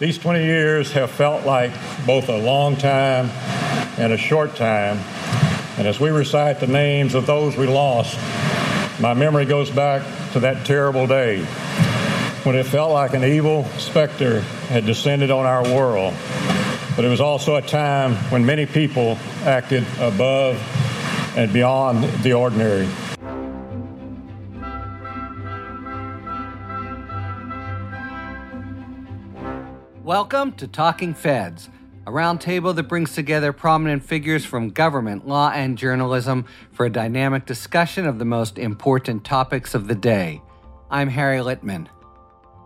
These 20 years have felt like both a long time and a short time. And as we recite the names of those we lost, my memory goes back to that terrible day when it felt like an evil specter had descended on our world. But it was also a time when many people acted above and beyond the ordinary. Welcome to Talking Feds, a roundtable that brings together prominent figures from government, law, and journalism for a dynamic discussion of the most important topics of the day. I'm Harry Litman.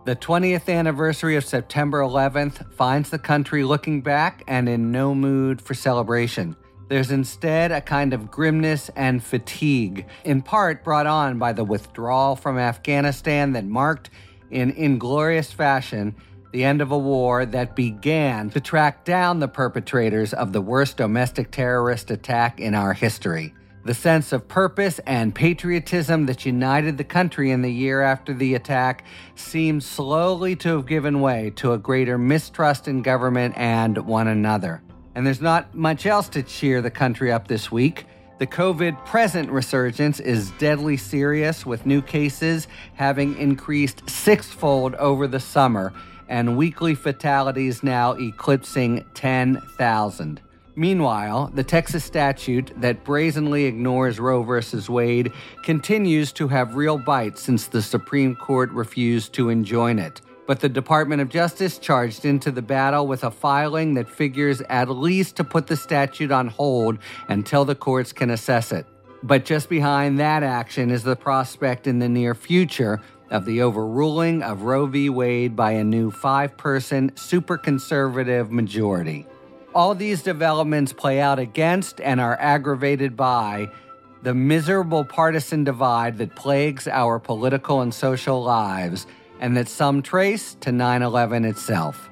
The 20th anniversary of September 11th finds the country looking back and in no mood for celebration. There's instead a kind of grimness and fatigue, in part brought on by the withdrawal from Afghanistan that marked, in inglorious fashion, the end of a war that began to track down the perpetrators of the worst domestic terrorist attack in our history. The sense of purpose and patriotism that united the country in the year after the attack seems slowly to have given way to a greater mistrust in government and one another. And there's not much else to cheer the country up this week. The COVID present resurgence is deadly serious, with new cases having increased sixfold over the summer, and weekly fatalities now eclipsing 10,000. Meanwhile, the Texas statute that brazenly ignores Roe v. Wade continues to have real bite since the Supreme Court refused to enjoin it. But the Department of Justice charged into the battle with a filing that figures at least to put the statute on hold until the courts can assess it. But just behind that action is the prospect in the near future of the overruling of Roe v. Wade by a new five-person, super-conservative majority. All these developments play out against and are aggravated by the miserable partisan divide that plagues our political and social lives, and that some trace to 9/11 itself.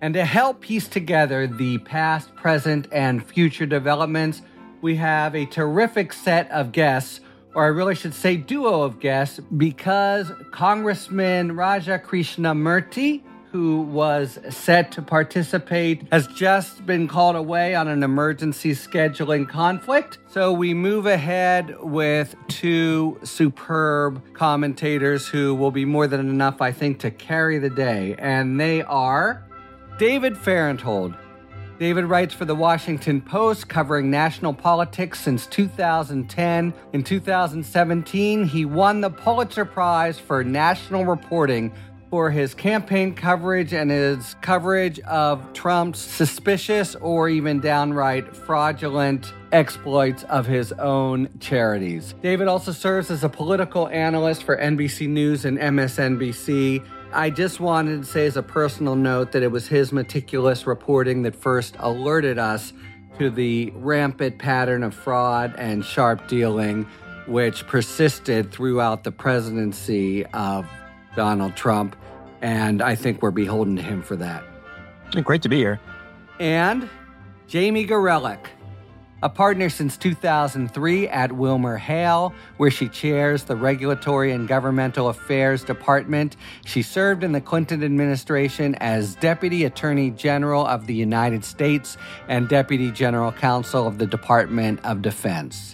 And to help piece together the past, present, and future developments, we have a terrific set of guests, or I really should say duo of guests, because Congressman Raja Krishnamurti, who was set to participate, has just been called away on an emergency scheduling conflict. So we move ahead with two superb commentators who will be more than enough, I think, to carry the day. And they are David Fahrenthold. David writes for The Washington Post, covering national politics since 2010. In 2017, he won the Pulitzer Prize for National Reporting for his campaign coverage and his coverage of Trump's suspicious or even downright fraudulent exploits of his own charities. David also serves as a political analyst for NBC News and MSNBC. I just wanted to say as a personal note that it was his meticulous reporting that first alerted us to the rampant pattern of fraud and sharp dealing, which persisted throughout the presidency of Donald Trump, and I think we're beholden to him for that. Great to be here. And Jamie Gorelick, a partner since 2003 at Wilmer Hale, where she chairs the Regulatory and Governmental Affairs Department. She served in the Clinton administration as Deputy Attorney General of the United States and Deputy General Counsel of the Department of Defense.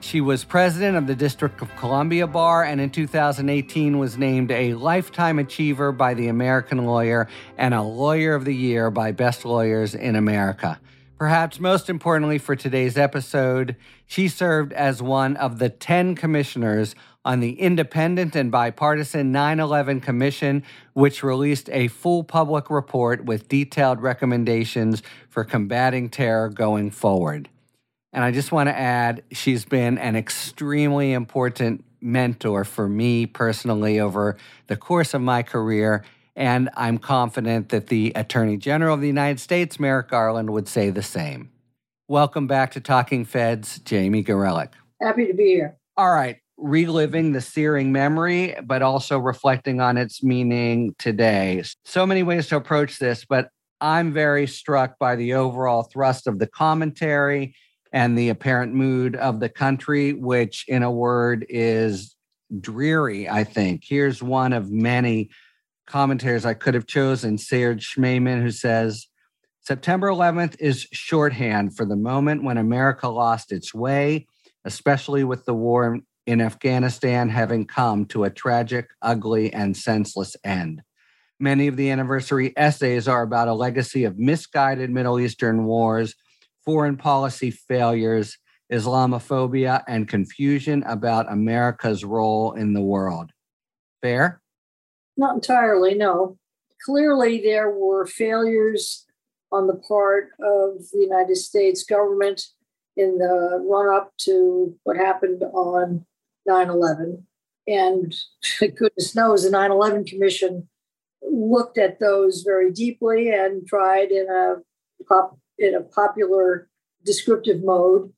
She was president of the District of Columbia Bar, and in 2018 was named a Lifetime Achiever by the American Lawyer and a Lawyer of the Year by Best Lawyers in America. Perhaps most importantly for today's episode, she served as one of the 10 commissioners on the independent and bipartisan 9/11 Commission, which released a full public report with detailed recommendations for combating terror going forward. And I just want to add, she's been an extremely important mentor for me personally over the course of my career, and I'm confident that the Attorney General of the United States, Merrick Garland, would say the same. Welcome back to Talking Feds, Jamie Gorelick. Happy to be here. All right. Reliving the searing memory, but also reflecting on its meaning today. So many ways to approach this, but I'm very struck by the overall thrust of the commentary and the apparent mood of the country, which, in a word, is dreary, I think. Here's one of many commentators I could have chosen, Saird Shmemin, who says, September 11th is shorthand for the moment when America lost its way, especially with the war in Afghanistan having come to a tragic, ugly, and senseless end. Many of the anniversary essays are about a legacy of misguided Middle Eastern wars, foreign policy failures, Islamophobia, and confusion about America's role in the world. Fair? Not entirely, no. Clearly, there were failures on the part of the United States government in the run-up to what happened on 9/11. And goodness knows, the 9/11 Commission looked at those very deeply and tried in a popular descriptive mode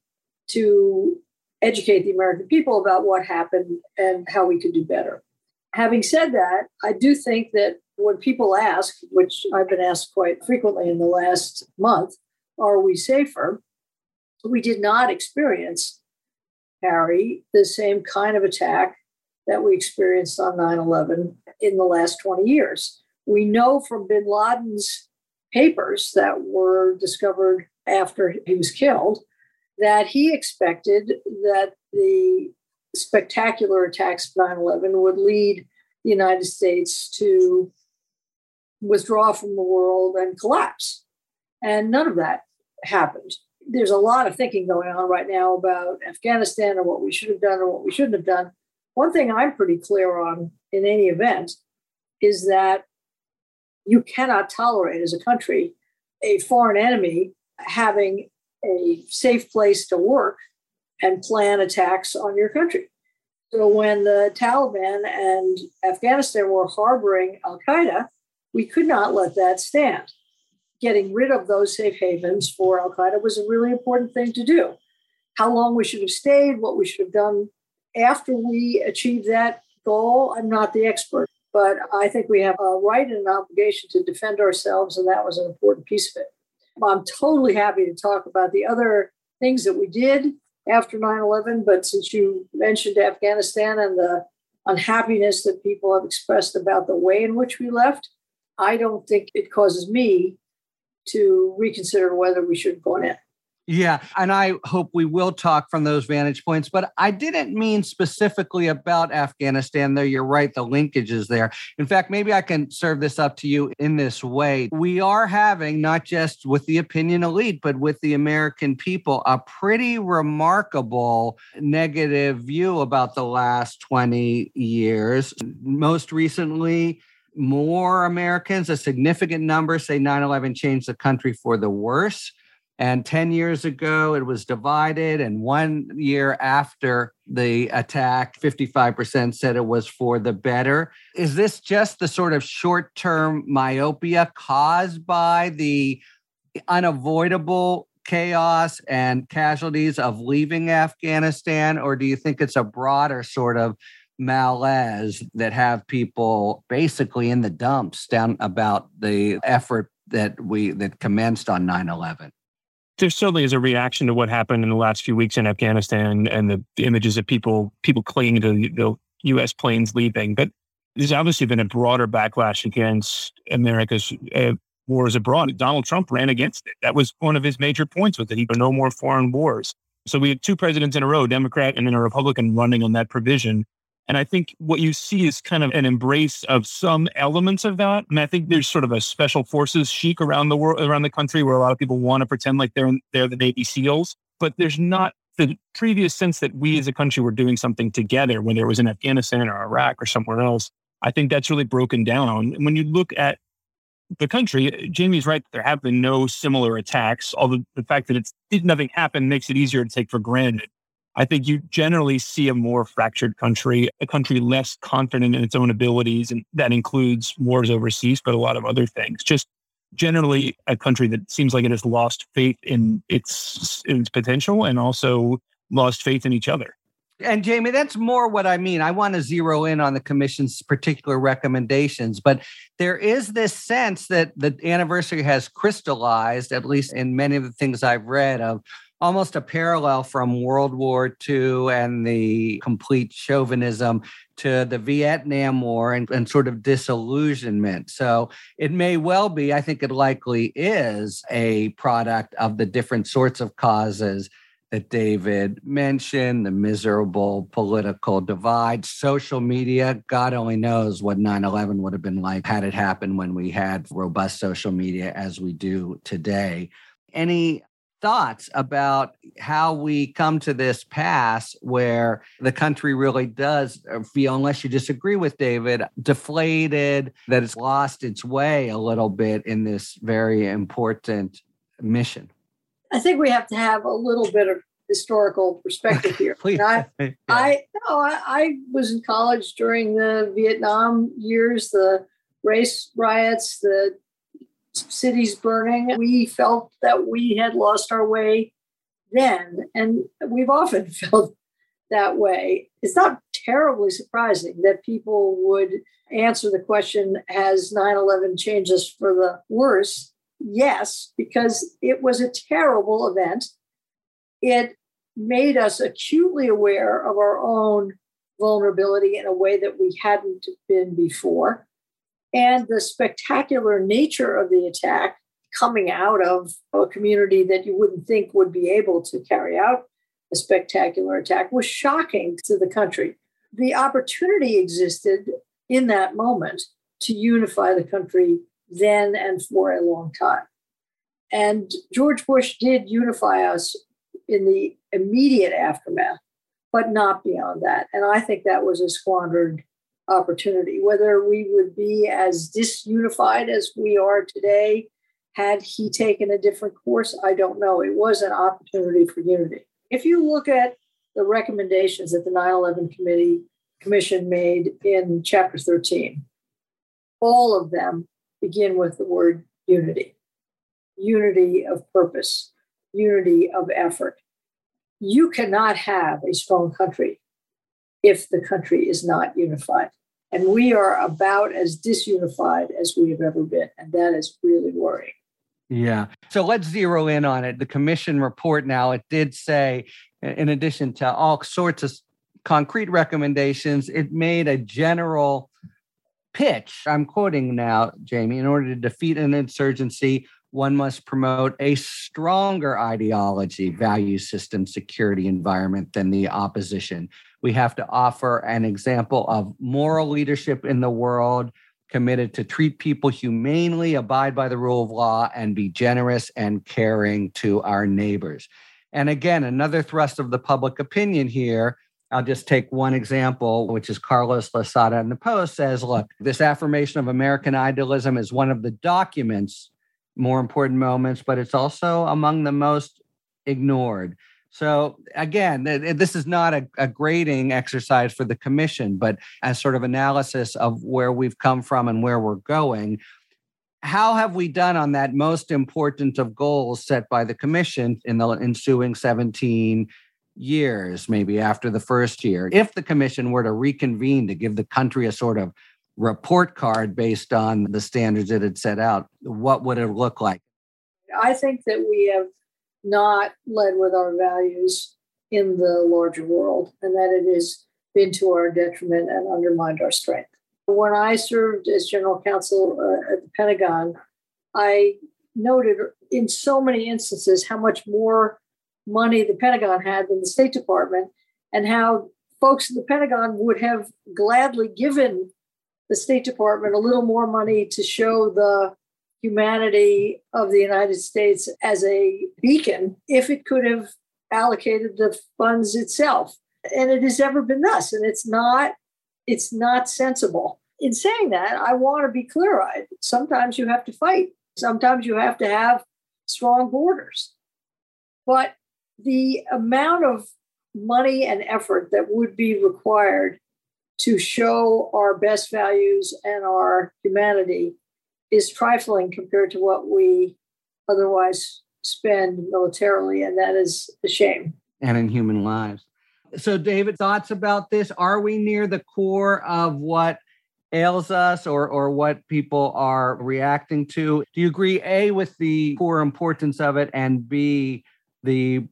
to educate the American people about what happened and how we could do better. Having said that, I do think that when people ask, which I've been asked quite frequently in the last month, are we safer? We did not experience, Harry, the same kind of attack that we experienced on 9/11 in the last 20 years. We know from bin Laden's papers that were discovered after he was killed that he expected that the spectacular attacks of 9/11 would lead the United States to withdraw from the world and collapse. And none of that happened. There's a lot of thinking going on right now about Afghanistan and what we should have done or what we shouldn't have done. One thing I'm pretty clear on in any event is that you cannot tolerate as a country a foreign enemy having a safe place to work and plan attacks on your country. So when the Taliban and Afghanistan were harboring Al Qaeda, we could not let that stand. Getting rid of those safe havens for Al Qaeda was a really important thing to do. How long we should have stayed, what we should have done after we achieved that goal, I'm not the expert, but I think we have a right and an obligation to defend ourselves, and that was an important piece of it. I'm totally happy to talk about the other things that we did after 9/11, but since you mentioned Afghanistan and the unhappiness that people have expressed about the way in which we left, I don't think it causes me to reconsider whether we should have gone in. Yeah, and I hope we will talk from those vantage points, but I didn't mean specifically about Afghanistan, though you're right, the linkage is there. In fact, maybe I can serve this up to you in this way. We are having, not just with the opinion elite, but with the American people, a pretty remarkable negative view about the last 20 years. Most recently, more Americans, a significant number, say 9/11 changed the country for the worse. And 10 years ago, it was divided. And 1 year after the attack, 55% said it was for the better. Is this just the sort of short-term myopia caused by the unavoidable chaos and casualties of leaving Afghanistan? Or do you think it's a broader sort of malaise that have people basically in the dumps down about the effort that commenced on 9/11? There certainly is a reaction to what happened in the last few weeks in Afghanistan and the images of people clinging to the U.S. planes leaving. But there's obviously been a broader backlash against America's wars abroad. Donald Trump ran against it. That was one of his major points with it. He said, no more foreign wars. So we had two presidents in a row, Democrat and then a Republican, running on that provision. And I think what you see is kind of an embrace of some elements of that. And I think there's sort of a special forces chic around the world, around the country, where a lot of people want to pretend like they're the Navy SEALs. But there's not the previous sense that we as a country were doing something together, whether it was in Afghanistan or Iraq or somewhere else. I think that's really broken down. And when you look at the country, Jamie's right, there have been no similar attacks, although the fact that nothing happened makes it easier to take for granted. I think you generally see a more fractured country, a country less confident in its own abilities. And that includes wars overseas, but a lot of other things. Just generally a country that seems like it has lost faith in its potential and also lost faith in each other. And Jamie, that's more what I mean. I want to zero in on the commission's particular recommendations, but there is this sense that the anniversary has crystallized, at least in many of the things I've read, of almost a parallel from World War II and the complete chauvinism to the Vietnam War and sort of disillusionment. So it may well be, I think it likely is a product of the different sorts of causes that David mentioned, the miserable political divide, social media. God only knows what 9/11 would have been like had it happened when we had robust social media as we do today. Any thoughts about how we come to this pass where the country really does feel, unless you disagree with David, deflated, that it's lost its way a little bit in this very important mission? I think we have to have a little bit of historical perspective here. Please. I was in college during the Vietnam years, the race riots, the cities burning. We felt that we had lost our way then, and we've often felt that way. It's not terribly surprising that people would answer the question, has 9/11 changed us for the worse? Yes, because it was a terrible event. It made us acutely aware of our own vulnerability in a way that we hadn't been before. And the spectacular nature of the attack coming out of a community that you wouldn't think would be able to carry out a spectacular attack was shocking to the country. The opportunity existed in that moment to unify the country then and for a long time. And George Bush did unify us in the immediate aftermath, but not beyond that. And I think that was a squandered opportunity. Whether we would be as disunified as we are today had he taken a different course, I don't know. It was an opportunity for unity. If you look at the recommendations that the 9/11 Commission made in Chapter 13, all of them begin with the word unity, unity of purpose, unity of effort. You cannot have a strong country if the country is not unified. And we are about as disunified as we have ever been. And that is really worrying. Yeah. So let's zero in on it. The commission report now, it did say, in addition to all sorts of concrete recommendations, it made a general pitch. I'm quoting now, Jamie, in order to defeat an insurgency, one must promote a stronger ideology, value system, security environment than the opposition. We have to offer an example of moral leadership in the world, committed to treat people humanely, abide by the rule of law, and be generous and caring to our neighbors. And again, another thrust of the public opinion here. I'll just take one example, which is Carlos Lozada in the Post says, look, this affirmation of American idealism is one of the document's more important moments, but it's also among the most ignored. So again, this is not a grading exercise for the commission, but as sort of analysis of where we've come from and where we're going. How have we done on that most important of goals set by the commission in the ensuing 17 years, maybe after the first year? If the commission were to reconvene to give the country a sort of report card based on the standards it had set out, what would it look like? I think that we have not led with our values in the larger world, and that it has been to our detriment and undermined our strength. When I served as general counsel at the Pentagon, I noted in so many instances how much more money the Pentagon had than the State Department, and how folks in the Pentagon would have gladly given the State Department a little more money to show the humanity of the United States as a beacon if it could have allocated the funds itself. And it has never been thus, and it's not sensible. In saying that, I want to be clear-eyed. Sometimes you have to fight. Sometimes you have to have strong borders. But the amount of money and effort that would be required to show our best values and our humanity is trifling compared to what we otherwise spend militarily, and that is a shame. And in human lives. So, David, thoughts about this? Are we near the core of what ails us or what people are reacting to? Do you agree, A, with the core importance of it, and B, the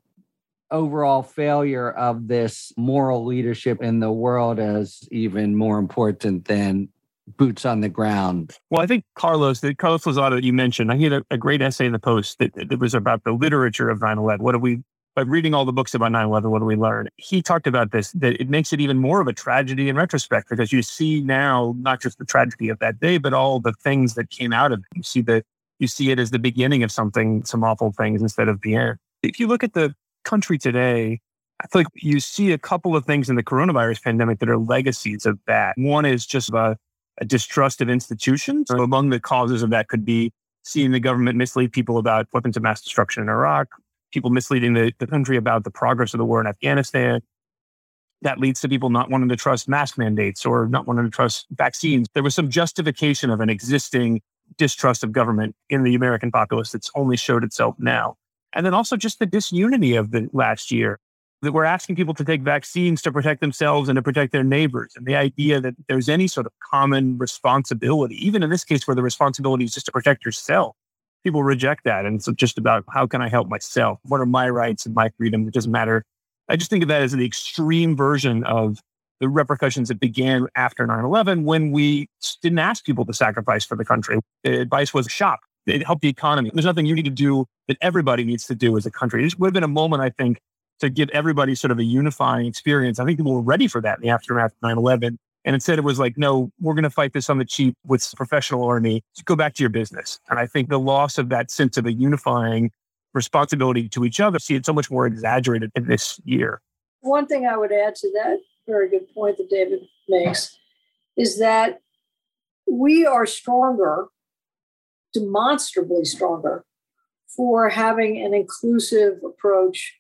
overall failure of this moral leadership in the world as even more important than boots on the ground. Well, I think Carlos Lozada that you mentioned, I had a great essay in the Post that was about the literature of 9/11. By reading all the books about 9/11, what do we learn? He talked about this, that it makes it even more of a tragedy in retrospect, because you see now not just the tragedy of that day, but all the things that came out of it. You see it as the beginning of something, some awful things instead of the end. If you look at the country today, I feel like you see a couple of things in the coronavirus pandemic that are legacies of that. One is just a distrust of institutions. So among the causes of that could be seeing the government mislead people about weapons of mass destruction in Iraq, people misleading the country about the progress of the war in Afghanistan. That leads to people not wanting to trust mask mandates or not wanting to trust vaccines. There was some justification of an existing distrust of government in the American populace that's only showed itself now. And then also just the disunity of the last year, that we're asking people to take vaccines to protect themselves and to protect their neighbors. And the idea that there's any sort of common responsibility, even in this case where the responsibility is just to protect yourself. People reject that. And it's just about, how can I help myself? What are my rights and my freedom? It doesn't matter. I just think of that as the extreme version of the repercussions that began after 9/11, when we didn't ask people to sacrifice for the country. The advice was shop. It helped the economy. There's nothing you need to do that everybody needs to do as a country. It would have been a moment, I think, to give everybody sort of a unifying experience. I think people were ready for that in the aftermath of 9/11. And instead it was like, no, we're going to fight this on the cheap with the professional army. Just go back to your business. And I think the loss of that sense of a unifying responsibility to each other, see, it's so much more exaggerated in this year. One thing I would add to that very good point that David makes is that we are stronger, demonstrably stronger, for having an inclusive approach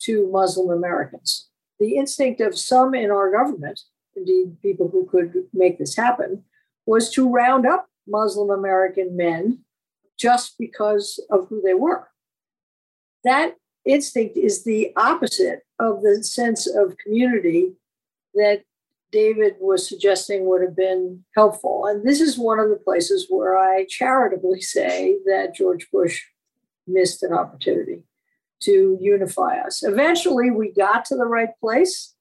to Muslim Americans. The instinct of some in our government, indeed people who could make this happen, was to round up Muslim American men just because of who they were. That instinct is the opposite of the sense of community that David was suggesting would have been helpful. And this is one of the places where I charitably say that George Bush missed an opportunity to unify us. Eventually, we got to the right place,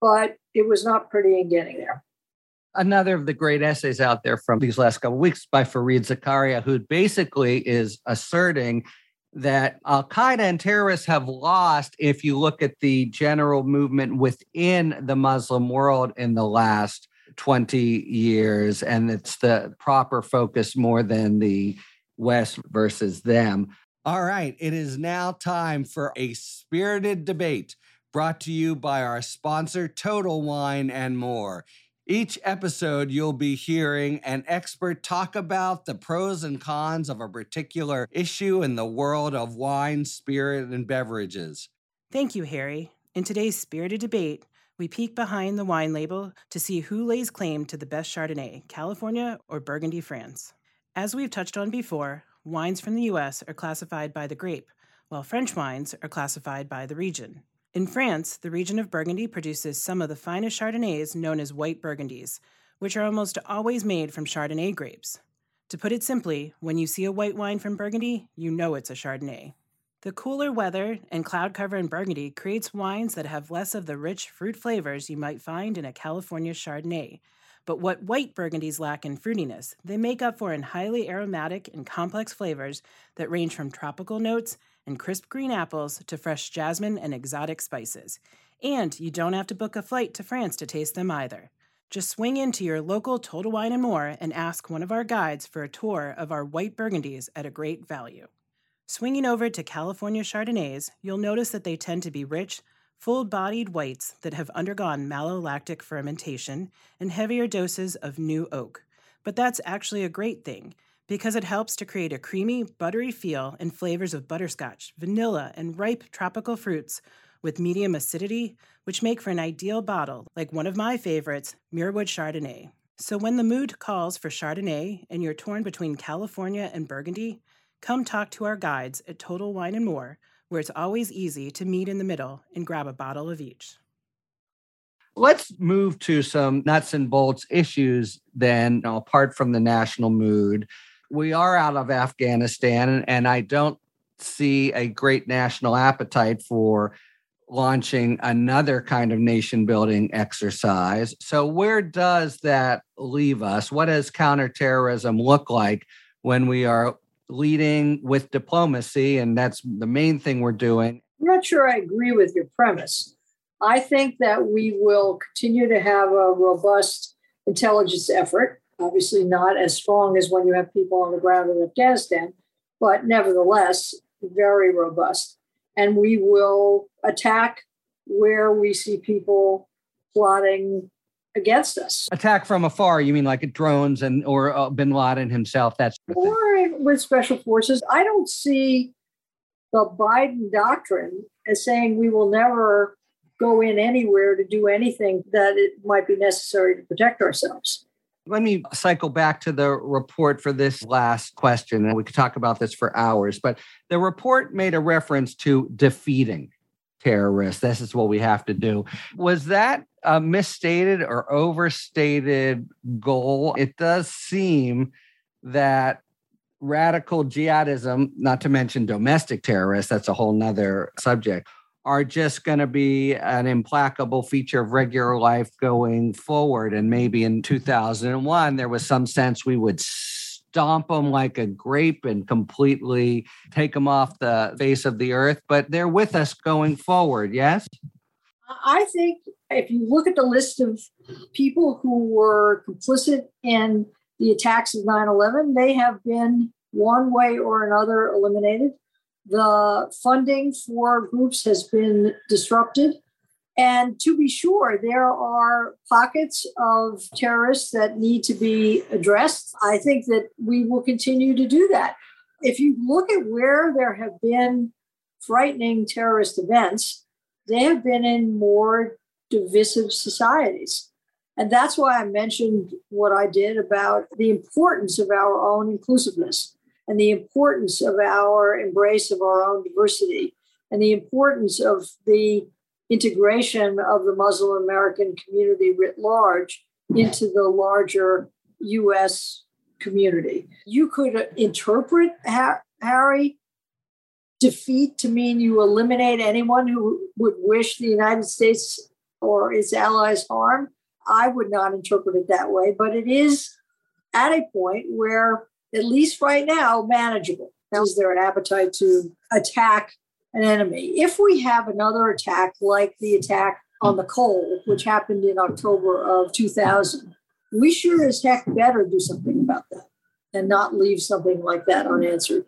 but it was not pretty in getting there. Another of the great essays out there from these last couple of weeks by Fareed Zakaria, who basically is asserting that Al Qaeda and terrorists have lost if you look at the general movement within the Muslim world in the last 20 years. And it's the proper focus more than the West versus them. All right, it is now time for a spirited debate, brought to you by our sponsor, Total Wine and More. Each episode, you'll be hearing an expert talk about the pros and cons of a particular issue in the world of wine, spirit, and beverages. Thank you, Harry. In today's spirited debate, we peek behind the wine label to see who lays claim to the best Chardonnay, California or Burgundy, France. As we've touched on before, wines from the U.S. are classified by the grape, while French wines are classified by the region. In France, the region of Burgundy produces some of the finest Chardonnays known as white Burgundies, which are almost always made from Chardonnay grapes. To put it simply, when you see a white wine from Burgundy, you know it's a Chardonnay. The cooler weather and cloud cover in Burgundy creates wines that have less of the rich fruit flavors you might find in a California Chardonnay. But what white Burgundies lack in fruitiness, they make up for in highly aromatic and complex flavors that range from tropical notes and crisp green apples to fresh jasmine and exotic spices. And you don't have to book a flight to France to taste them either. Just swing into your local Total Wine & More and ask one of our guides for a tour of our white Burgundies at a great value. Swinging over to California Chardonnays, you'll notice that they tend to be rich, full-bodied whites that have undergone malolactic fermentation and heavier doses of new oak. But that's actually a great thing, because it helps to create a creamy, buttery feel and flavors of butterscotch, vanilla, and ripe tropical fruits with medium acidity, which make for an ideal bottle, like one of my favorites, Mirwood Chardonnay. So when the mood calls for Chardonnay and you're torn between California and Burgundy, come talk to our guides at Total Wine & More, where it's always easy to meet in the middle and grab a bottle of each. Let's move to some nuts and bolts issues then, apart from the national mood. We are out of Afghanistan, and I don't see a great national appetite for launching another kind of nation-building exercise. So where does that leave us? What does counterterrorism look like when we are leading with diplomacy? And that's the main thing we're doing. I'm not sure I agree with your premise. I think that we will continue to have a robust intelligence effort, obviously not as strong as when you have people on the ground in Afghanistan, but nevertheless, very robust. And we will attack where we see people plotting against us. Attack from afar, you mean like drones and or bin Laden himself? That's or with special forces. I don't see the Biden doctrine as saying we will never go in anywhere to do anything that it might be necessary to protect ourselves. Let me cycle back to the report for this last question, and we could talk about this for hours, but the report made a reference to defeating terrorists. This is what we have to do. Was that a misstated or overstated goal? It does seem that radical jihadism, not to mention domestic terrorists, that's a whole nother subject, are just going to be an implacable feature of regular life going forward. And maybe in 2001, there was some sense we would stomp them like a grape and completely take them off the face of the earth. But they're with us going forward, yes? I think if you look at the list of people who were complicit in the attacks of 9/11, they have been one way or another eliminated. The funding for groups has been disrupted. And to be sure, there are pockets of terrorists that need to be addressed. I think that we will continue to do that. If you look at where there have been frightening terrorist events, they have been in more divisive societies. And that's why I mentioned what I did about the importance of our own inclusiveness, and the importance of our embrace of our own diversity, and the importance of the integration of the Muslim American community writ large into the larger U.S. community. You could interpret, Harry, defeat to mean you eliminate anyone who would wish the United States or its allies harm. I would not interpret it that way, but it is at a point where, at least right now, manageable. Now, is there an appetite to attack an enemy? If we have another attack like the attack on the Cole, which happened in October of 2000, we sure as heck better do something about that and not leave something like that unanswered.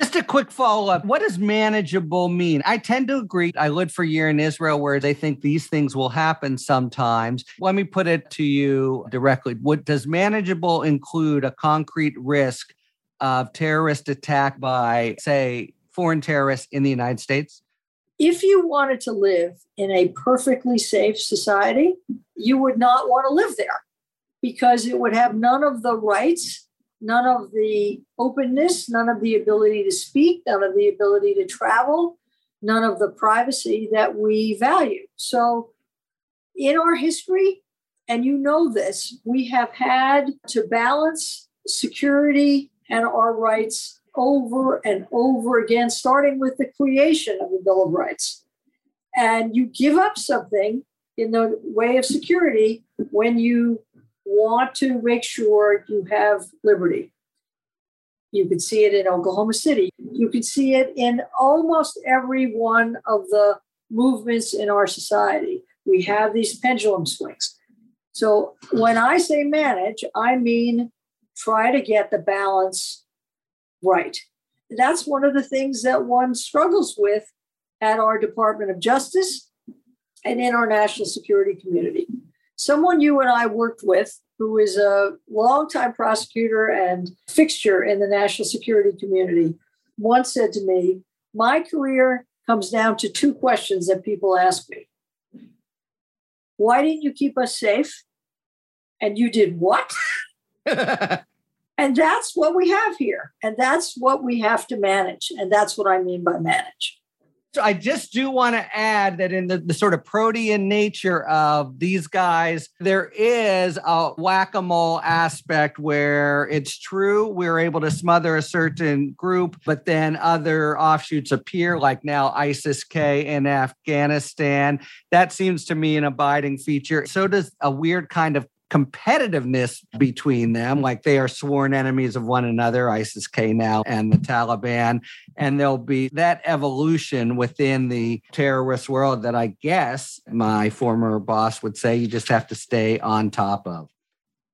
Just a quick follow-up. What does manageable mean? I tend to agree. I lived for a year in Israel where they think these things will happen sometimes. Let me put it to you directly. What does manageable include? A concrete risk of terrorist attack by, say, foreign terrorists in the United States? If you wanted to live in a perfectly safe society, you would not want to live there because it would have none of the rights, none of the openness, none of the ability to speak, none of the ability to travel, none of the privacy that we value. So in our history, and you know this, we have had to balance security and our rights over and over again, starting with the creation of the Bill of Rights. And you give up something in the way of security when you want to make sure you have liberty. You could see it in Oklahoma City. You could see it in almost every one of the movements in our society. We have these pendulum swings. So when I say manage, I mean try to get the balance right. That's one of the things that one struggles with at our Department of Justice and in our national security community. Someone you and I worked with, who is a longtime prosecutor and fixture in the national security community, once said to me, my career comes down to two questions that people ask me. Why didn't you keep us safe? And you did what? And that's what we have here. And that's what we have to manage. And that's what I mean by manage. I just do want to add that in the sort of protean nature of these guys, there is a whack-a-mole aspect where it's true we're able to smother a certain group, but then other offshoots appear, like now ISIS-K in Afghanistan. That seems to me an abiding feature. So does a weird kind of competitiveness between them, like they are sworn enemies of one another, ISIS-K now and the Taliban. And there'll be that evolution within the terrorist world that I guess my former boss would say you just have to stay on top of.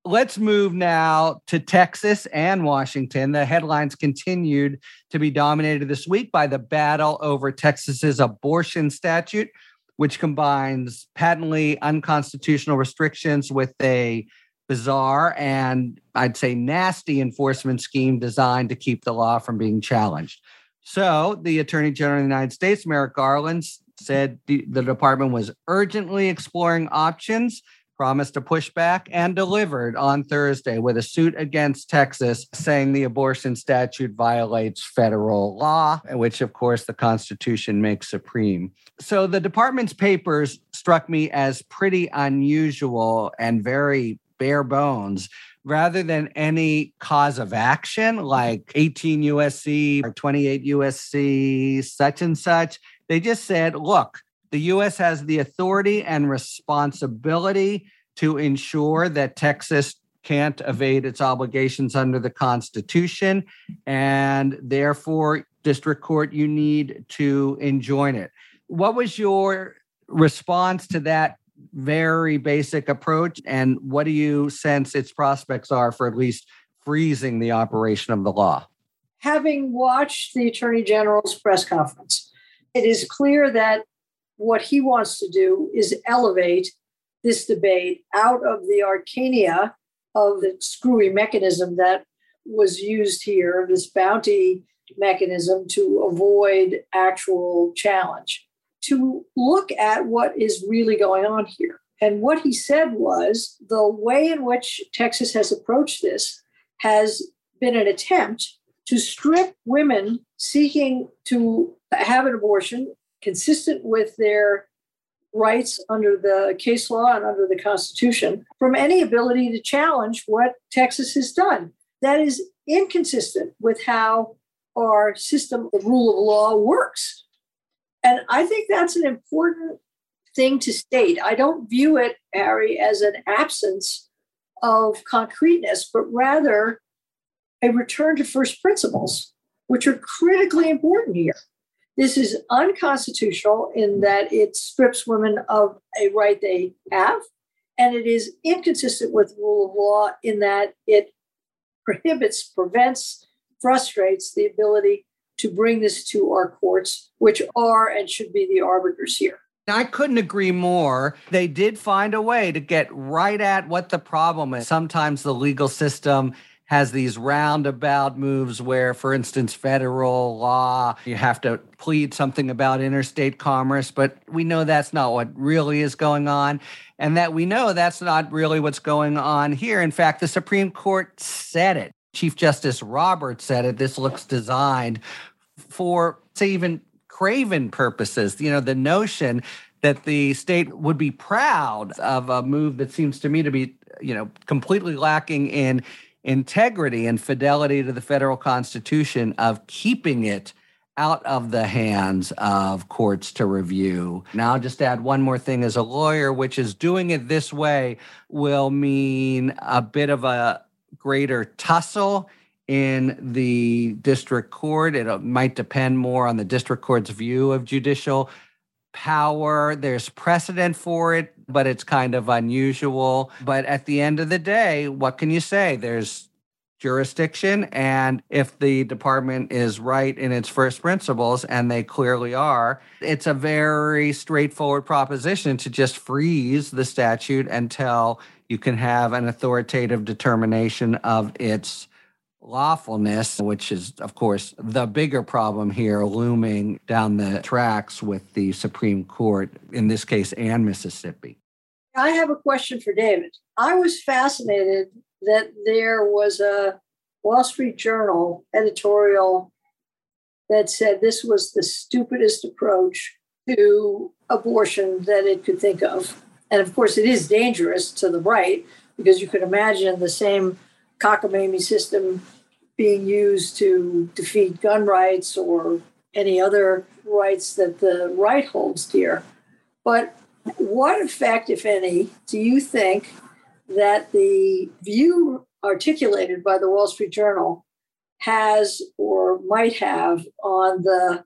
Let's move now to Texas and Washington. The headlines continued to be dominated this week by the battle over Texas's abortion statute, which combines patently unconstitutional restrictions with a bizarre and, I'd say, nasty enforcement scheme designed to keep the law from being challenged. So the Attorney General of the United States, Merrick Garland, said the department was urgently exploring options, promised to push back, and delivered on Thursday with a suit against Texas saying the abortion statute violates federal law, which, of course, the Constitution makes supreme. So the department's papers struck me as pretty unusual and very bare bones. Rather than any cause of action like 18 U.S.C. or 28 U.S.C., such and such, they just said, look, the U.S. has the authority and responsibility to ensure that Texas can't evade its obligations under the Constitution, and therefore, District Court, you need to enjoin it. What was your response to that very basic approach, and what do you sense its prospects are for at least freezing the operation of the law? Having watched the Attorney General's press conference, it is clear that what he wants to do is elevate this debate out of the arcana of the screwy mechanism that was used here, this bounty mechanism to avoid actual challenge, to look at what is really going on here. And what he said was the way in which Texas has approached this has been an attempt to strip women seeking to have an abortion consistent with their rights under the case law and under the Constitution, from any ability to challenge what Texas has done. That is inconsistent with how our system of rule of law works. And I think that's an important thing to state. I don't view it, Harry, as an absence of concreteness, but rather a return to first principles, which are critically important here. This is unconstitutional in that it strips women of a right they have, and it is inconsistent with rule of law in that it prohibits, prevents, frustrates the ability to bring this to our courts, which are and should be the arbiters here. Now, I couldn't agree more. They did find a way to get right at what the problem is. Sometimes the legal system has these roundabout moves where, for instance, federal law, you have to plead something about interstate commerce, but we know that's not what really is going on, and that we know that's not really what's going on here. In fact, the Supreme Court said it. Chief Justice Roberts said it. This looks designed for, say, even craven purposes. You know, the notion that the state would be proud of a move that seems to me to be, you know, completely lacking in integrity and fidelity to the federal Constitution, of keeping it out of the hands of courts to review. Now, I'll just add one more thing as a lawyer, which is doing it this way will mean a bit of a greater tussle in the district court. It might depend more on the district court's view of judicial power. There's precedent for it, but it's kind of unusual. But at the end of the day, what can you say? There's jurisdiction, and if the department is right in its first principles, and they clearly are, it's a very straightforward proposition to just freeze the statute until you can have an authoritative determination of its lawfulness, which is, of course, the bigger problem here looming down the tracks with the Supreme Court, in this case, and Mississippi. I have a question for David. I was fascinated that there was a Wall Street Journal editorial that said this was the stupidest approach to abortion that it could think of. And of course, it is dangerous to the right, because you could imagine the same cockamamie system being used to defeat gun rights or any other rights that the right holds dear. But what effect, if any, do you think that the view articulated by the Wall Street Journal has or might have on the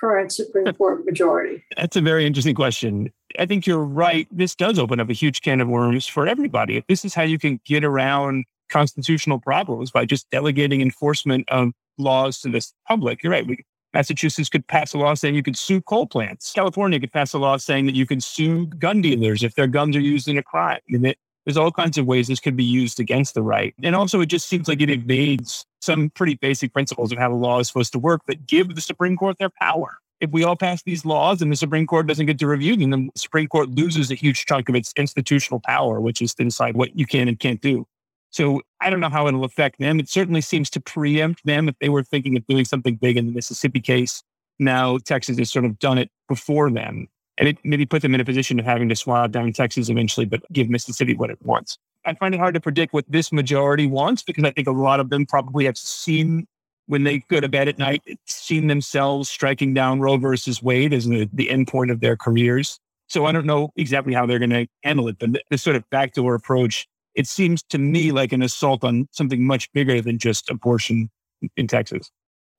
current Supreme Court majority? That's a very interesting question. I think you're right. This does open up a huge can of worms for everybody. This is how you can get around constitutional problems, by just delegating enforcement of laws to the public. You're right. Massachusetts could pass a law saying you could sue coal plants. California could pass a law saying that you can sue gun dealers if their guns are used in a crime. And there's all kinds of ways this could be used against the right. And also, it just seems like it evades some pretty basic principles of how the law is supposed to work that give the Supreme Court their power. If we all pass these laws and the Supreme Court doesn't get to review them, the Supreme Court loses a huge chunk of its institutional power, which is to decide what you can and can't do. So I don't know how it'll affect them. It certainly seems to preempt them if they were thinking of doing something big in the Mississippi case. Now, Texas has sort of done it before them. And it maybe put them in a position of having to swab down Texas eventually, but give Mississippi what it wants. I find it hard to predict what this majority wants, because I think a lot of them probably have seen, when they go to bed at night, seen themselves striking down Roe versus Wade as the end point of their careers. So I don't know exactly how they're going to handle it, but this sort of backdoor approach, it seems to me like an assault on something much bigger than just abortion in Texas.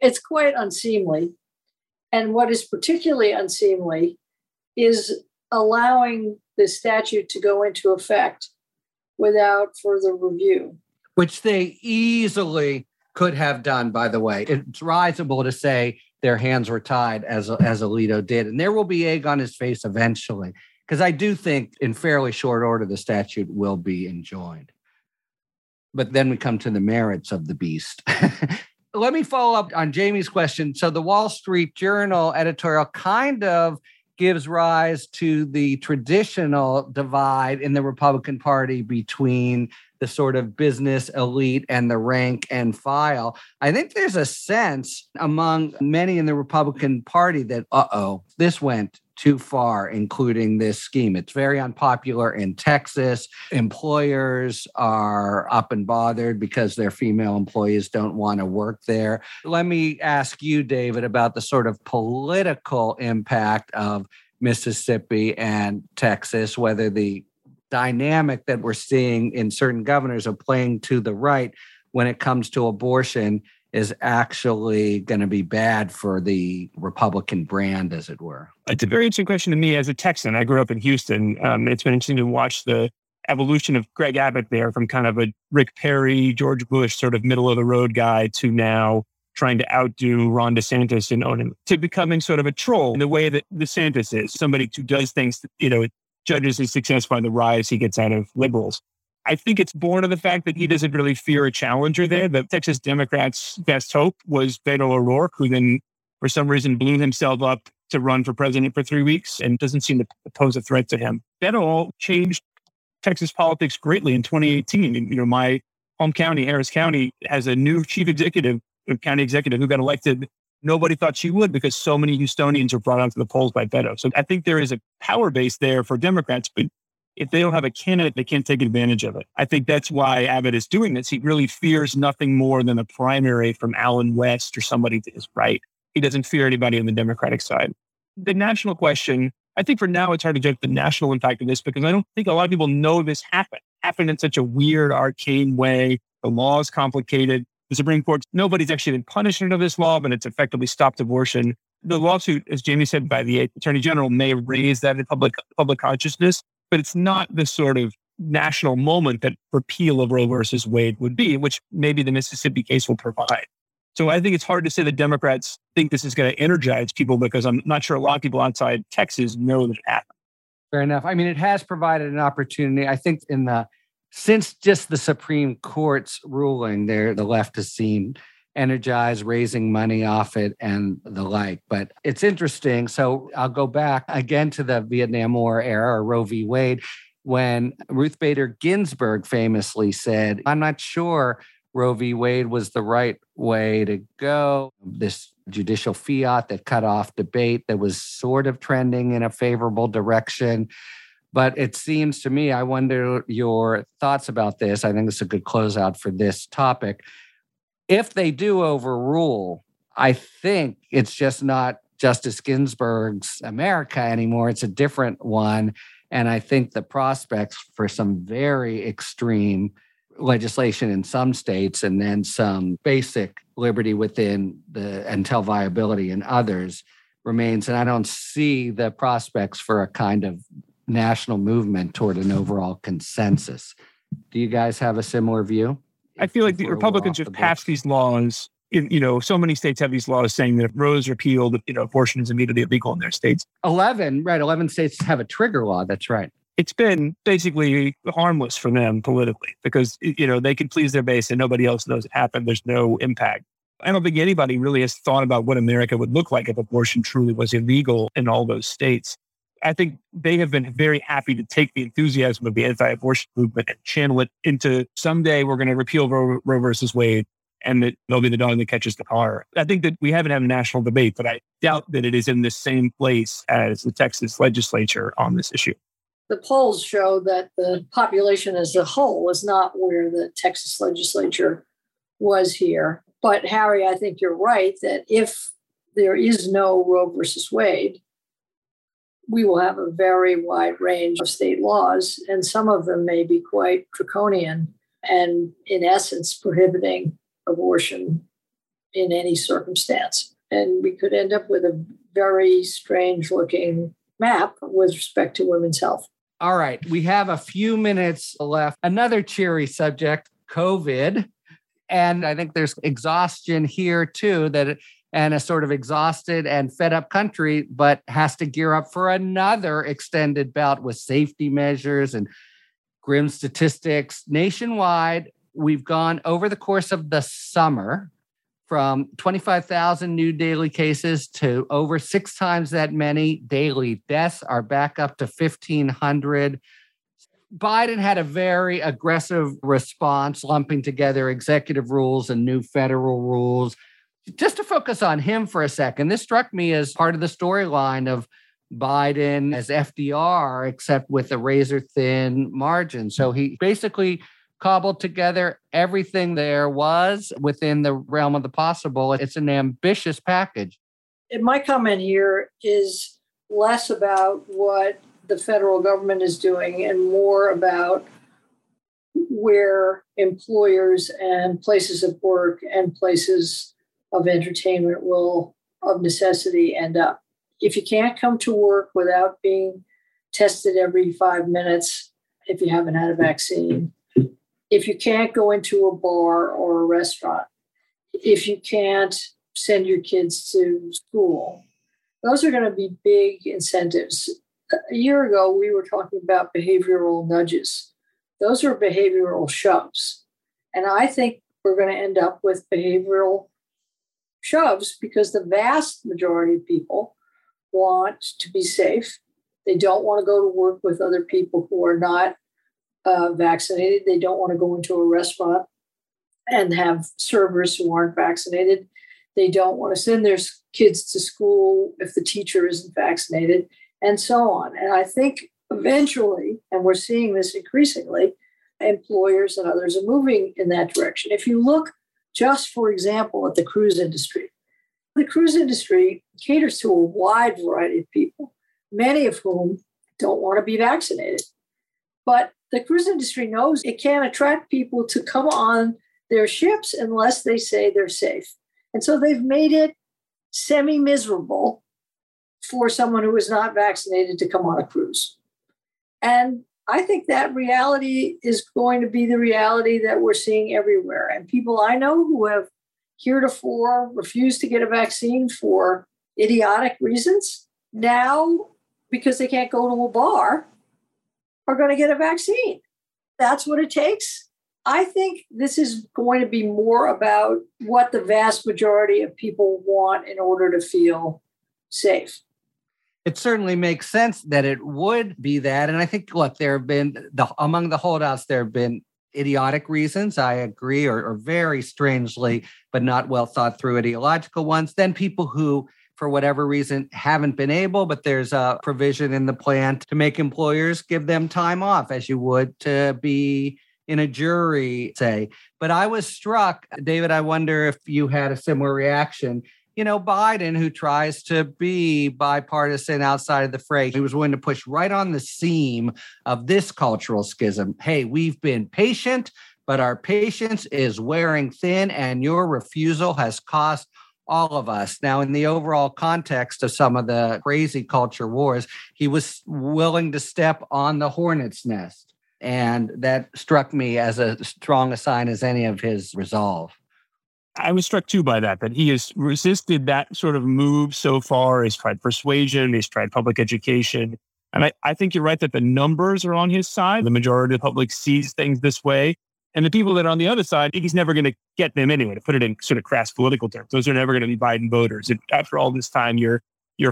It's quite unseemly. And what is particularly unseemly is allowing the statute to go into effect without further review. Which they easily could have done, by the way. It's reasonable to say their hands were tied, as Alito did. And there will be egg on his face eventually, because I do think in fairly short order, the statute will be enjoined. But then we come to the merits of the beast. Let me follow up on Jamie's question. So the Wall Street Journal editorial kind of gives rise to the traditional divide in the Republican Party between the sort of business elite and the rank and file. I think there's a sense among many in the Republican Party that, this went too far, including this scheme. It's very unpopular in Texas. Employers are up and bothered because their female employees don't want to work there. Let me ask you, David, about the sort of political impact of Mississippi and Texas, whether the dynamic that we're seeing in certain governors of playing to the right when it comes to abortion is actually going to be bad for the Republican brand, as it were? It's a very interesting question to me as a Texan. I grew up in Houston. It's been interesting to watch the evolution of Greg Abbott there, from kind of a Rick Perry, George Bush sort of middle of the road guy to now trying to outdo Ron DeSantis and own him, to becoming sort of a troll in the way that DeSantis is, somebody who does things that, judges his success by the rise he gets out of liberals. I think it's born of the fact that he doesn't really fear a challenger there. The Texas Democrats' best hope was Beto O'Rourke, who then, for some reason, blew himself up to run for president for 3 weeks and doesn't seem to pose a threat to him. Beto changed Texas politics greatly in 2018. My home county, Harris County, has a new chief executive, county executive, who got elected. Nobody thought she would, because so many Houstonians were brought onto the polls by Beto. So I think there is a power base there for Democrats, but if they don't have a candidate, they can't take advantage of it. I think that's why Abbott is doing this. He really fears nothing more than a primary from Alan West or somebody to his right. He doesn't fear anybody on the Democratic side. The national question, I think for now it's hard to judge the national impact of this, because I don't think a lot of people know this happened in such a weird, arcane way. The law is complicated. The Supreme Court, nobody's actually been punished under this law, but it's effectively stopped abortion. The lawsuit, as Jamie said, by the Attorney General may raise that in public consciousness, but it's not the sort of national moment that repeal of Roe versus Wade would be, which maybe the Mississippi case will provide. So I think it's hard to say that Democrats think this is going to energize people, because I'm not sure a lot of people outside Texas know that it happened. Fair enough. I mean, it has provided an opportunity. I think since just the Supreme Court's ruling there, the left has seemed energized, raising money off it and the like. But it's interesting. So I'll go back again to the Vietnam War era, or Roe v. Wade, when Ruth Bader Ginsburg famously said, I'm not sure Roe v. Wade was the right way to go. This judicial fiat that cut off debate that was sort of trending in a favorable direction. But it seems to me, I wonder your thoughts about this. I think it's a good closeout for this topic. If they do overrule, I think it's just not Justice Ginsburg's America anymore. It's a different one. And I think the prospects for some very extreme legislation in some states and then some basic liberty within the until viability in others remains. And I don't see the prospects for a kind of national movement toward an overall consensus. Do you guys have a similar view? I feel like the Republicans have passed these laws. So many states have these laws saying that if Roe is repealed, abortion is immediately illegal in their states. 11 states have a trigger law. That's right. It's been basically harmless for them politically because, they can please their base and nobody else knows it happened. There's no impact. I don't think anybody really has thought about what America would look like if abortion truly was illegal in all those states. I think they have been very happy to take the enthusiasm of the anti-abortion movement and channel it into someday we're going to repeal Roe versus Wade and that they'll be the dog that catches the car. I think that we haven't had a national debate, but I doubt that it is in the same place as the Texas legislature on this issue. The polls show that the population as a whole is not where the Texas legislature was here. But Harry, I think you're right that if there is no Roe versus Wade, we will have a very wide range of state laws, and some of them may be quite draconian and, in essence, prohibiting abortion in any circumstance. And we could end up with a very strange-looking map with respect to women's health. All right. We have a few minutes left. Another cheery subject, COVID. And I think there's exhaustion here too, and a sort of exhausted and fed up country, but has to gear up for another extended bout with safety measures and grim statistics. Nationwide, we've gone over the course of the summer from 25,000 new daily cases to over 6 times that many daily deaths are back up to 1,500. Biden had a very aggressive response, lumping together executive rules and new federal rules. Just to focus on him for a second, this struck me as part of the storyline of Biden as FDR, except with a razor-thin margin. So he basically cobbled together everything there was within the realm of the possible. It's an ambitious package. My comment here is less about what the federal government is doing and more about where employers and places of work and places of entertainment will, of necessity, end up. If you can't come to work without being tested every 5 minutes, if you haven't had a vaccine, if you can't go into a bar or a restaurant, if you can't send your kids to school, those are going to be big incentives. A year ago, we were talking about behavioral nudges. Those are behavioral shoves. And I think we're going to end up with behavioral shoves because the vast majority of people want to be safe. They don't want to go to work with other people who are not vaccinated. They don't want to go into a restaurant and have servers who aren't vaccinated. They don't want to send their kids to school if the teacher isn't vaccinated, and so on. And I think eventually, and we're seeing this increasingly, employers and others are moving in that direction. If you look just, for example, at the cruise industry. The cruise industry caters to a wide variety of people, many of whom don't want to be vaccinated. But the cruise industry knows it can't attract people to come on their ships unless they say they're safe. And so they've made it semi-miserable for someone who is not vaccinated to come on a cruise. And I think that reality is going to be the reality that we're seeing everywhere. And people I know who have heretofore refused to get a vaccine for idiotic reasons, now, because they can't go to a bar, are going to get a vaccine. That's what it takes. I think this is going to be more about what the vast majority of people want in order to feel safe. It certainly makes sense that it would be that. And I think, look, among the holdouts, there have been idiotic reasons, I agree, or very strangely, but not well thought through ideological ones. Then people who, for whatever reason, haven't been able, but there's a provision in the plan to make employers give them time off, as you would to be in a jury, say. But I was struck, David, I wonder if you had a similar reaction. You know, Biden, who tries to be bipartisan outside of the fray, he was willing to push right on the seam of this cultural schism. Hey, we've been patient, but our patience is wearing thin, and your refusal has cost all of us. Now, in the overall context of some of the crazy culture wars, he was willing to step on the hornet's nest. And that struck me as a strong a sign as any of his resolve. I was struck too by that he has resisted that sort of move so far. He's tried persuasion, he's tried public education. And I think you're right that the numbers are on his side. The majority of the public sees things this way. And the people that are on the other side, he's never going to get them anyway, to put it in sort of crass political terms. Those are never going to be Biden voters. And after all this time, you're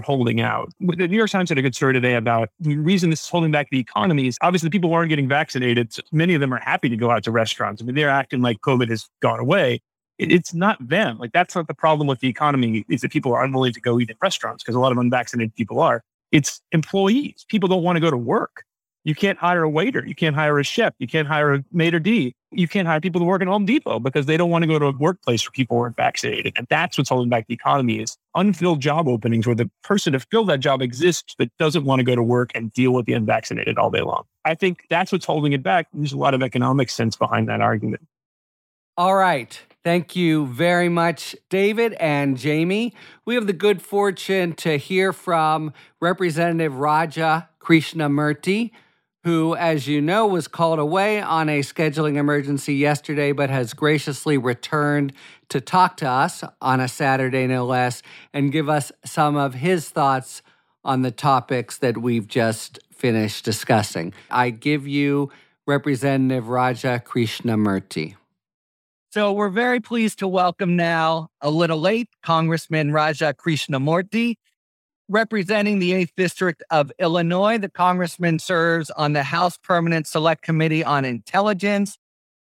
holding out. The New York Times had a good story today about the reason this is holding back the economy is obviously the people who aren't getting vaccinated. So many of them are happy to go out to restaurants. I mean, they're acting like COVID has gone away. It's not them. Like, that's not the problem with the economy, is that people are unwilling to go eat at restaurants, because a lot of unvaccinated people are. It's employees. People don't want to go to work. You can't hire a waiter. You can't hire a chef. You can't hire a maitre d'. You can't hire people to work at Home Depot because they don't want to go to a workplace where people aren't vaccinated. And that's what's holding back the economy, is unfilled job openings where the person to fill that job exists but doesn't want to go to work and deal with the unvaccinated all day long. I think that's what's holding it back. There's a lot of economic sense behind that argument. All right. Thank you very much, David and Jamie. We have the good fortune to hear from Representative Raja Krishnamurti, who, as you know, was called away on a scheduling emergency yesterday, but has graciously returned to talk to us on a Saturday, no less, and give us some of his thoughts on the topics that we've just finished discussing. I give you Representative Raja Krishnamurti. So we're very pleased to welcome now, a little late, Congressman Raja Krishnamurti. Representing the 8th District of Illinois, the Congressman serves on the House Permanent Select Committee on Intelligence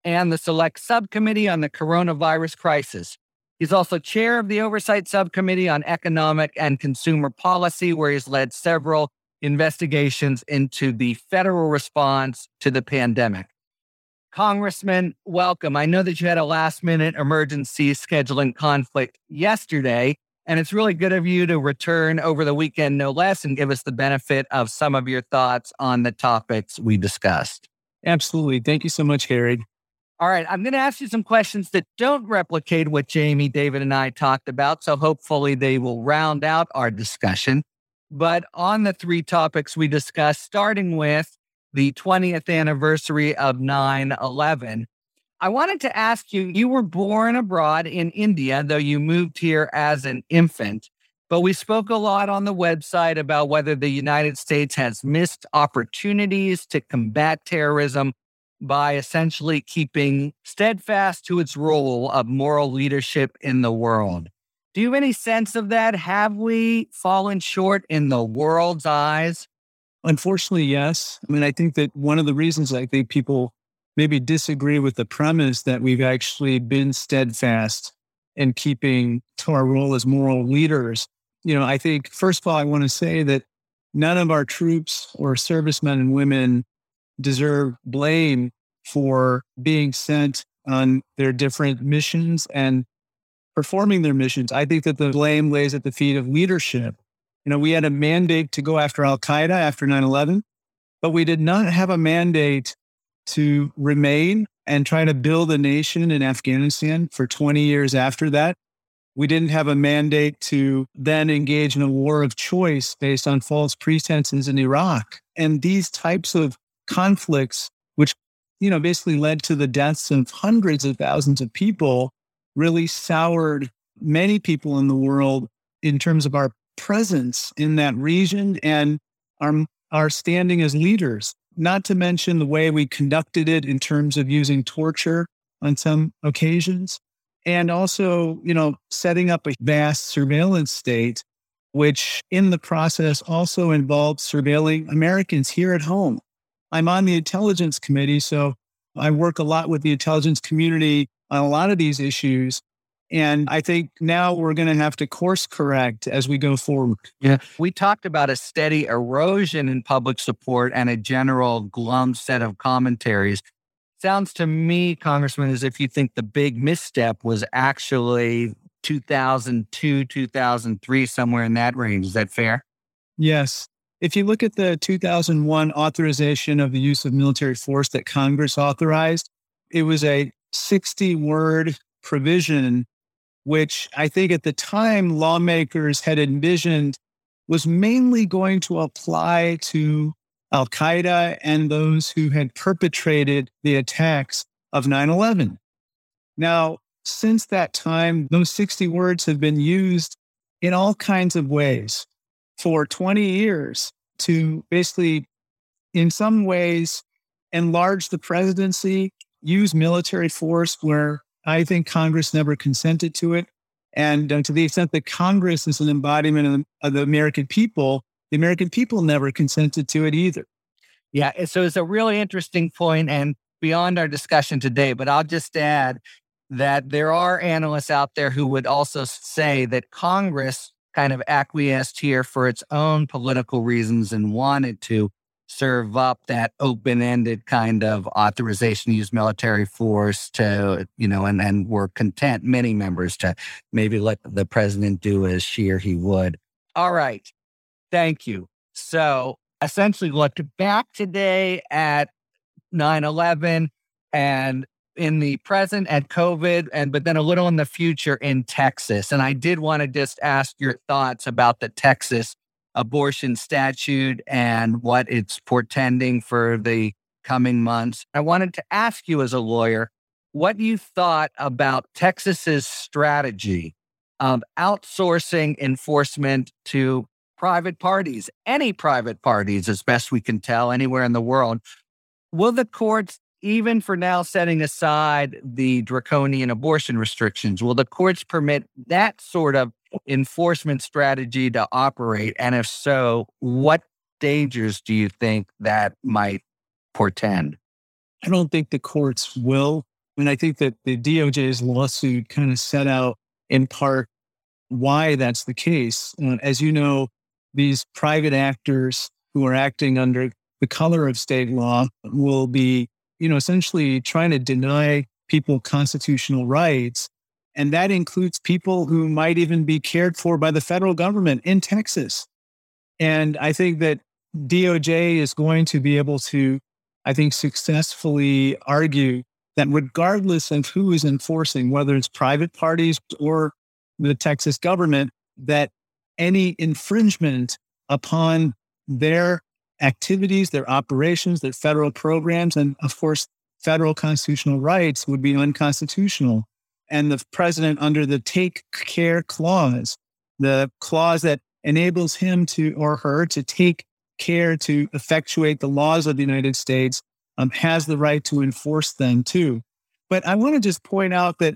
and the Select Subcommittee on the Coronavirus Crisis. He's also chair of the Oversight Subcommittee on Economic and Consumer Policy, where he's led several investigations into the federal response to the pandemic. Congressman, welcome. I know that you had a last-minute emergency scheduling conflict yesterday, and it's really good of you to return over the weekend, no less, and give us the benefit of some of your thoughts on the topics we discussed. Absolutely. Thank you so much, Harry. All right. I'm going to ask you some questions that don't replicate what Jamie, David, and I talked about, so hopefully they will round out our discussion. But on the three topics we discussed, starting with the 20th anniversary of 9/11. I wanted to ask you, you were born abroad in India, though you moved here as an infant, but we spoke a lot on the website about whether the United States has missed opportunities to combat terrorism by essentially keeping steadfast to its role of moral leadership in the world. Do you have any sense of that? Have we fallen short in the world's eyes? Unfortunately, yes. I mean, I think that one of the reasons I think people maybe disagree with the premise that we've actually been steadfast in keeping to our role as moral leaders. You know, I think, first of all, I want to say that none of our troops or servicemen and women deserve blame for being sent on their different missions and performing their missions. I think that the blame lays at the feet of leadership. You know, we had a mandate to go after Al Qaeda after 9/11, but we did not have a mandate to remain and try to build a nation in Afghanistan for 20 years after that. We didn't have a mandate to then engage in a war of choice based on false pretenses in Iraq. And these types of conflicts, which, you know, basically led to the deaths of hundreds of thousands of people, really soured many people in the world in terms of our presence in that region and our standing as leaders, not to mention the way we conducted it in terms of using torture on some occasions, and also, you know, setting up a vast surveillance state, which in the process also involved surveilling Americans here at home. I'm on the Intelligence Committee, so I work a lot with the intelligence community on a lot of these issues. And I think now we're going to have to course correct as we go forward. Yeah. We talked about a steady erosion in public support and a general glum set of commentaries. Sounds to me, Congressman, as if you think the big misstep was actually 2002, 2003, somewhere in that range. Is that fair? Yes. If you look at the 2001 authorization of the use of military force that Congress authorized, it was a 60-word provision, which I think at the time lawmakers had envisioned was mainly going to apply to Al Qaeda and those who had perpetrated the attacks of 9/11. Now, since that time, those 60 words have been used in all kinds of ways for 20 years to basically, in some ways, enlarge the presidency, use military force where I think Congress never consented to it. And to the extent that Congress is an embodiment of the American people, the American people never consented to it either. Yeah, so it's a really interesting point and beyond our discussion today, but I'll just add that there are analysts out there who would also say that Congress kind of acquiesced here for its own political reasons and wanted to serve up that open-ended kind of authorization to use military force to, and were content, many members, to maybe let the president do as she or he would. All right. Thank you. So essentially looked back today at 9/11 and in the present at COVID, but then a little in the future in Texas. And I did want to just ask your thoughts about the Texas abortion statute and what it's portending for the coming months. I wanted to ask you as a lawyer, what you thought about Texas's strategy of outsourcing enforcement to private parties, any private parties, as best we can tell, anywhere in the world. Will the courts, even for now setting aside the draconian abortion restrictions, will the courts permit that sort of enforcement strategy to operate? And if so, what dangers do you think that might portend? I don't think the courts will. I mean, I think that the DOJ's lawsuit kind of set out in part why that's the case. As you know, these private actors who are acting under the color of state law will be, essentially trying to deny people constitutional rights. And that includes people who might even be cared for by the federal government in Texas. And I think that DOJ is going to be able to, I think, successfully argue that regardless of who is enforcing, whether it's private parties or the Texas government, that any infringement upon their activities, their operations, their federal programs, and of course, federal constitutional rights would be unconstitutional. And the president, under the Take Care Clause, the clause that enables him to or her to take care to effectuate the laws of the United States, has the right to enforce them too. But I want to just point out that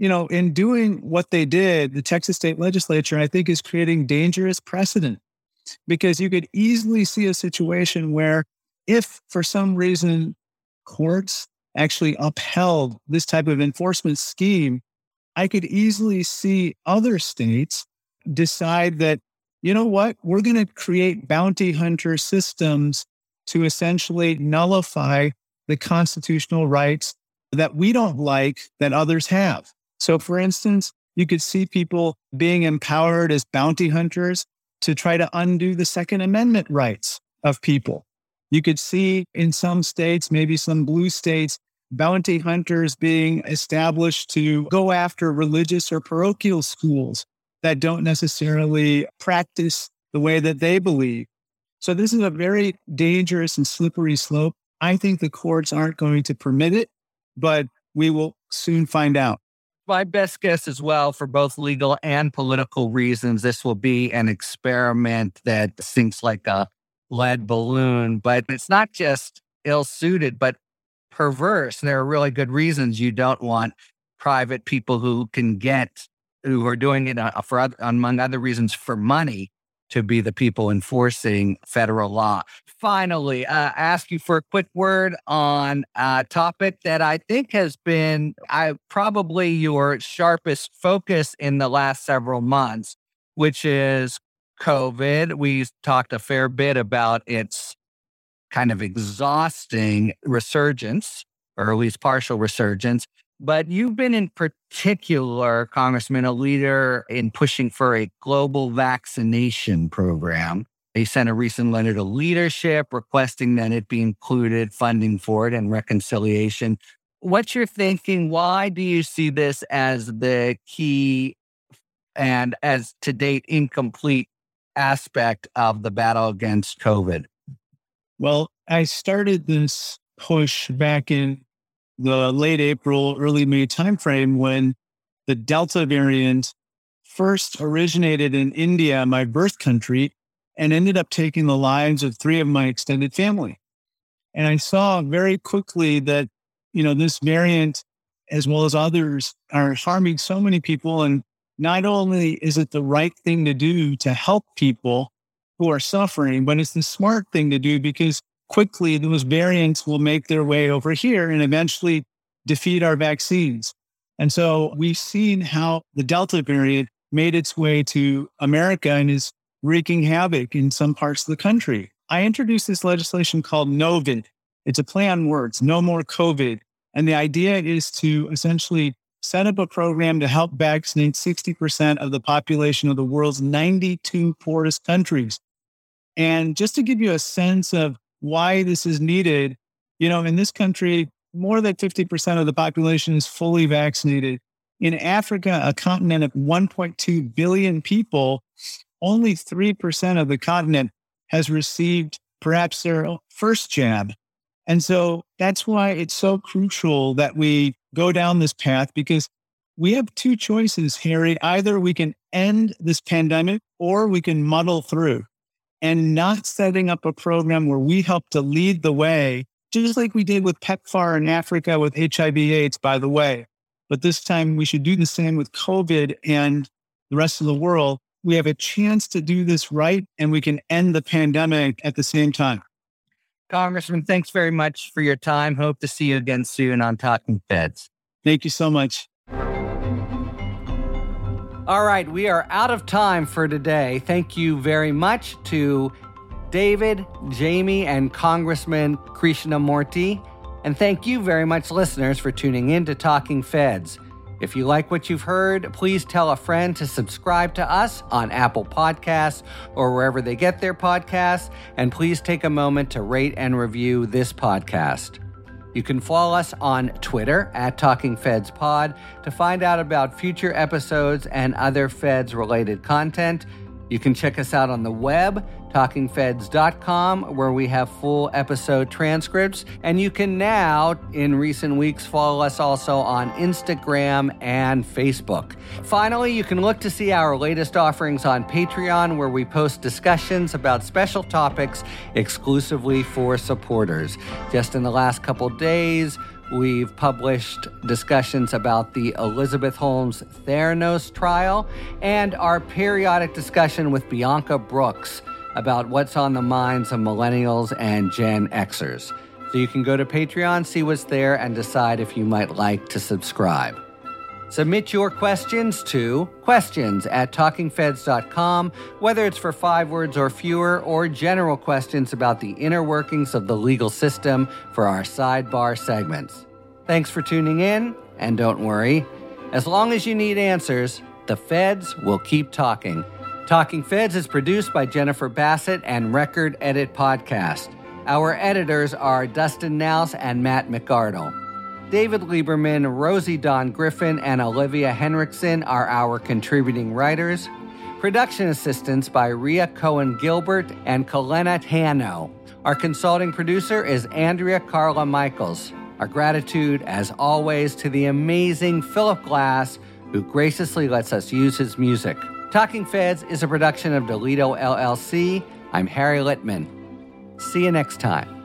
in doing what they did, the Texas state legislature, I think, is creating dangerous precedent, because you could easily see a situation where if for some reason courts actually upheld this type of enforcement scheme, I could easily see other states decide that, we're going to create bounty hunter systems to essentially nullify the constitutional rights that we don't like that others have. So, for instance, you could see people being empowered as bounty hunters to try to undo the Second Amendment rights of people. You could see in some states, maybe some blue states, bounty hunters being established to go after religious or parochial schools that don't necessarily practice the way that they believe. So this is a very dangerous and slippery slope. I think the courts aren't going to permit it, but we will soon find out. My best guess as well, for both legal and political reasons, this will be an experiment that sinks like a lead balloon. But it's not just ill-suited, but perverse. There are really good reasons you don't want private people who are doing it among other reasons, for money, to be the people enforcing federal law. Finally, ask you for a quick word on a topic that I think has been probably your sharpest focus in the last several months, which is COVID. We talked a fair bit about its kind of exhausting resurgence, or at least partial resurgence. But you've been in particular, Congressman, a leader in pushing for a global vaccination program. They sent a recent letter to leadership requesting that it be included, funding for it, and reconciliation. What's your thinking? Why do you see this as the key and as to date incomplete aspect of the battle against COVID? Well, I started this push back in the late April, early May timeframe when the Delta variant first originated in India, my birth country, and ended up taking the lives of three of my extended family. And I saw very quickly that, you know, this variant, as well as others, are harming so many people. And not only is it the right thing to do to help people who are suffering, but it's the smart thing to do because quickly those variants will make their way over here and eventually defeat our vaccines. And so we've seen how the Delta variant made its way to America and is wreaking havoc in some parts of the country. I introduced this legislation called NOVID. It's a play on words, no more COVID. And the idea is to essentially set up a program to help vaccinate 60% of the population of the world's 92 poorest countries. And just to give you a sense of why this is needed, you know, in this country, more than 50% of the population is fully vaccinated. In Africa, a continent of 1.2 billion people, only 3% of the continent has received perhaps their first jab. And so that's why it's so crucial that we go down this path, because we have two choices, Harry. Either we can end this pandemic or we can muddle through, and not setting up a program where we help to lead the way, just like we did with PEPFAR in Africa with HIV/AIDS, by the way. But this time we should do the same with COVID and the rest of the world. We have a chance to do this right, and we can end the pandemic at the same time. Congressman, thanks very much for your time. Hope to see you again soon on Talking Feds. Thank you so much. All right, we are out of time for today. Thank you very much to David, Jamie, and Congressman Krishnamurti. And thank you very much, listeners, for tuning in to Talking Feds. If you like what you've heard, please tell a friend to subscribe to us on Apple Podcasts or wherever they get their podcasts. And please take a moment to rate and review this podcast. You can follow us on Twitter @TalkingFedsPod to find out about future episodes and other Feds-related content. You can check us out on the web, TalkingFeds.com, where we have full episode transcripts. And you can now, in recent weeks, follow us also on Instagram and Facebook. Finally, you can look to see our latest offerings on Patreon, where we post discussions about special topics exclusively for supporters. Just in the last couple days, we've published discussions about the Elizabeth Holmes Theranos trial and our periodic discussion with Bianca Brooks about what's on the minds of millennials and Gen Xers. So you can go to Patreon, see what's there, and decide if you might like to subscribe. Submit your questions to questions@talkingfeds.com, whether it's for 5 words or fewer, or general questions about the inner workings of the legal system for our sidebar segments. Thanks for tuning in, and don't worry, as long as you need answers, the Feds will keep talking. Talking Feds is produced by Jennifer Bassett and Record Edit Podcast. Our editors are Dustin Naus and Matt McArdle. David Lieberman, Rosie Dawn Griffin, and Olivia Henriksen are our contributing writers. Production assistance by Rhea Cohen-Gilbert and Kalena Tano. Our consulting producer is Andrea Carla Michaels. Our gratitude, as always, to the amazing Philip Glass, who graciously lets us use his music. Talking Feds is a production of Deleto LLC. I'm Harry Litman. See you next time.